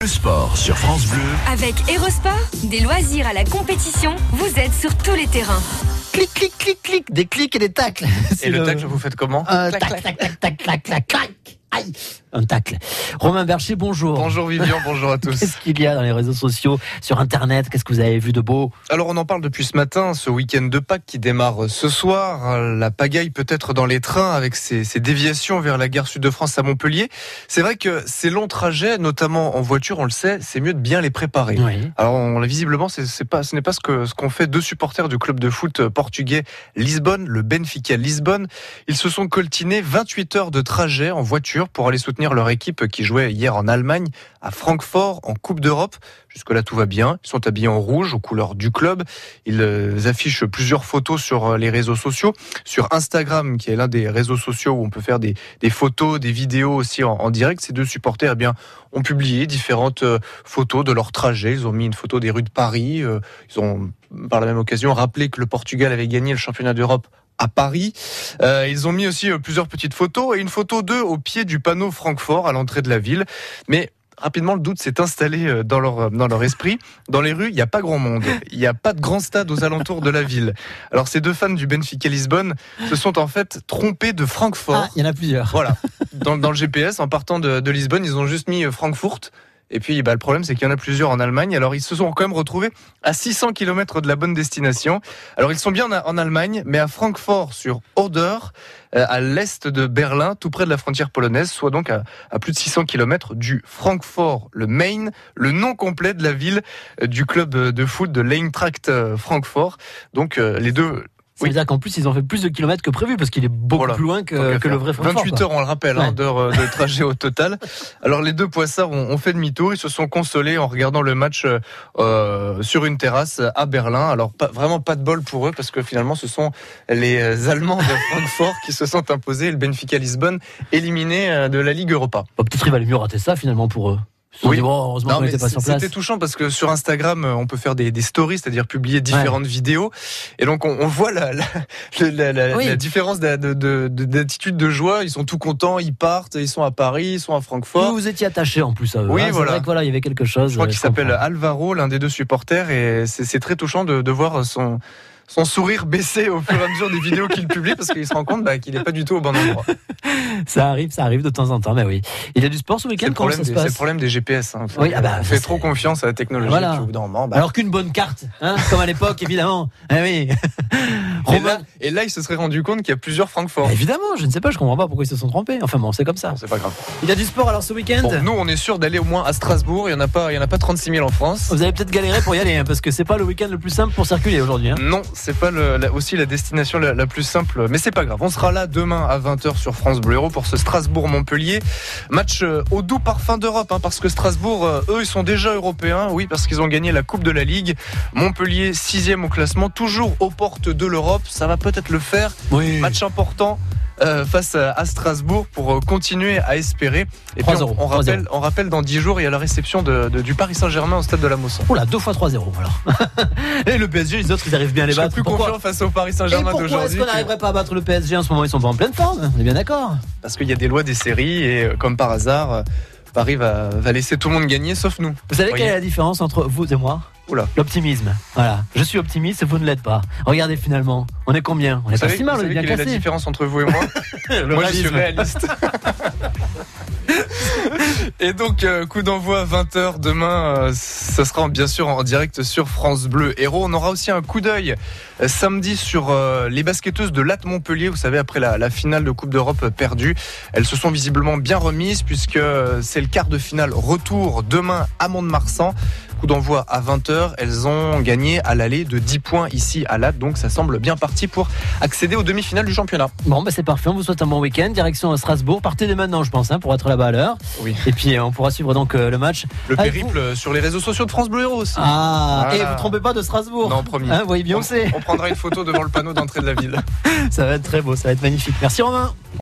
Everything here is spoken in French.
Le sport sur France Bleu. Avec Erosport, des loisirs à la compétition, vous êtes sur tous les terrains. Clic, clic, clic, clic, des clics et des tacles. Et le tacle, vous faites comment ? Tac, tac, tac, tac, tac, tac, tac, tac. Aïe, un tacle. Romain Bercher, bonjour. Bonjour Vivian, bonjour à tous. Qu'est-ce qu'il y a dans les réseaux sociaux, sur Internet? Qu'est-ce que vous avez vu de beau? Alors on en parle depuis ce matin, ce week-end de Pâques qui démarre ce soir. La pagaille peut-être dans les trains avec ces déviations vers la gare sud de France à Montpellier. C'est vrai que ces longs trajets, notamment en voiture, on le sait, c'est mieux de bien les préparer. Oui. Alors visiblement, ce n'est pas ce qu'ont fait deux supporters du club de foot portugais Lisbonne, le Benfica Lisbonne. Ils se sont coltinés 28 heures de trajet en voiture pour aller soutenir leur équipe qui jouait hier en Allemagne, à Francfort, en Coupe d'Europe. Jusque-là, tout va bien. Ils sont habillés en rouge, aux couleurs du club. Ils affichent plusieurs photos sur les réseaux sociaux. Sur Instagram, qui est l'un des réseaux sociaux où on peut faire des photos, des vidéos aussi en direct, ces deux supporters ont publié différentes photos de leur trajet. Ils ont mis une photo des rues de Paris. Ils ont, par la même occasion, rappelé que le Portugal avait gagné le championnat d'Europe à Paris. Ils ont mis aussi plusieurs petites photos et une photo d'eux au pied du panneau Francfort à l'entrée de la ville. Mais rapidement, le doute s'est installé dans leur esprit. Dans les rues, il n'y a pas grand monde. Il n'y a pas de grand stade aux alentours de la ville. Alors, ces deux fans du Benfica Lisbonne se sont en fait trompés de Francfort. Ah, il y en a plusieurs. Voilà. Dans le GPS, en partant de Lisbonne, ils ont juste mis Francfort. Et puis le problème, c'est qu'il y en a plusieurs en Allemagne. Alors ils se sont quand même retrouvés à 600 km de la bonne destination. Alors ils sont bien en Allemagne, mais à Francfort sur Oder, à l'est de Berlin, tout près de la frontière polonaise, soit donc à plus de 600 km du Francfort, le Main, le nom complet de la ville du club de foot de l'Eintracht Francfort. Donc les deux... Oui. C'est-à-dire qu'en plus, ils ont fait plus de kilomètres que prévu parce qu'il est beaucoup plus loin que le vrai Francfort. 28 heures, on le rappelle, ouais. D'heures de trajet au total. Alors, les deux poissards ont fait demi-tour. Ils se sont consolés en regardant le match sur une terrasse à Berlin. Alors, vraiment pas de bol pour eux parce que finalement, ce sont les Allemands de Francfort qui se sont imposés. Le Benfica Lisbonne éliminé de la Ligue Europa. Bah, peut-être il valait mieux rater ça finalement pour eux. Oui, heureusement qu'on n'était pas sur place. C'était touchant parce que sur Instagram, on peut faire des stories, c'est-à-dire publier différentes vidéos. Et donc, on voit la différence d'attitude de joie. Ils sont tout contents, ils partent, ils sont à Paris, ils sont à Francfort. Vous étiez attaché en plus à eux. Oui, hein, voilà. C'est vrai qu'il y avait quelque chose. Je crois qu'il s'appelle Alvaro, l'un des deux supporters. Et c'est très touchant de voir son sourire baissé au fur et à mesure des vidéos qu'il publie parce qu'il se rend compte qu'il n'est pas du tout au bon endroit. Ça arrive de temps en temps, mais oui. Il y a du sport ce week-end, comment ça se passe? C'est le problème des GPS. Hein. Oui, fait trop confiance à la technologie. Voilà. Alors qu'une bonne carte, hein, comme à l'époque, évidemment. Ah oui. Et là, il se serait rendu compte qu'il y a plusieurs Francfort. Bah, évidemment, je ne sais pas, je ne comprends pas pourquoi ils se sont trompés. Enfin bon, c'est comme ça. Non, c'est pas grave. Il y a du sport alors ce week-end? Nous, on est sûr d'aller au moins à Strasbourg. Il n'y en a pas 36 000 en France. Vous avez peut-être galéré pour y aller, hein, parce que c'est pas le week-end le plus simple pour circuler aujourd'hui. Hein. Non. C'est pas aussi la destination la plus simple, mais c'est pas grave. On sera là demain à 20h sur France Bleu Hérault pour ce Strasbourg-Montpellier. Match au doux parfum d'Europe, hein, parce que Strasbourg, eux, ils sont déjà européens, oui, parce qu'ils ont gagné la Coupe de la Ligue. Montpellier, 6e au classement, toujours aux portes de l'Europe. Ça va peut-être le faire. Oui. Match important. Face à Strasbourg pour continuer à espérer. Et puis on rappelle dans 10 jours, il y a la réception du Paris Saint-Germain au stade de la Mosson. Oula, 2 fois 3-0 alors. Et le PSG, les autres, ils arrivent bien à les battre. Je suis plus confiant face au Paris Saint-Germain d'aujourd'hui. Pourquoi est-ce qu'on n'arriverait pas à battre le PSG en ce moment? Ils sont pas en pleine forme, on est bien d'accord. Parce qu'il y a des lois des séries et comme par hasard, Paris va laisser tout le monde gagner sauf nous. Vous savez quelle est la différence entre vous et moi? Oula. L'optimisme, voilà. Je suis optimiste, vous ne l'êtes pas. Regardez finalement, on est combien? On n'est pas si mal, on est bien classé. Quelle est la différence entre vous et moi? Moi je suis réaliste. Et donc coup d'envoi 20h demain, ça sera bien sûr en direct sur France Bleu Hérault. On aura aussi un coup d'œil samedi sur les basketteuses de Lattes-Montpellier. Vous savez, après la finale de Coupe d'Europe perdue, elles se sont visiblement bien remises puisque c'est le quart de finale retour demain à Mont-de-Marsan. Coup d'envoi à 20h, elles ont gagné à l'aller de 10 points ici à Lattes, donc ça semble bien parti pour accéder aux demi-finales du championnat. Bon, c'est parfait, on vous souhaite un bon week-end, direction à Strasbourg, partez dès maintenant je pense, hein, pour être là-bas à l'heure. Oui. Et puis on pourra suivre donc le match. Le périple sur les réseaux sociaux de France Bleu Hérault aussi. Ah, et vous ne trompez pas de Strasbourg. Non, promis. Hein, voyez bien, on prendra une photo devant le panneau d'entrée de la ville. Ça va être très beau, ça va être magnifique. Merci Romain.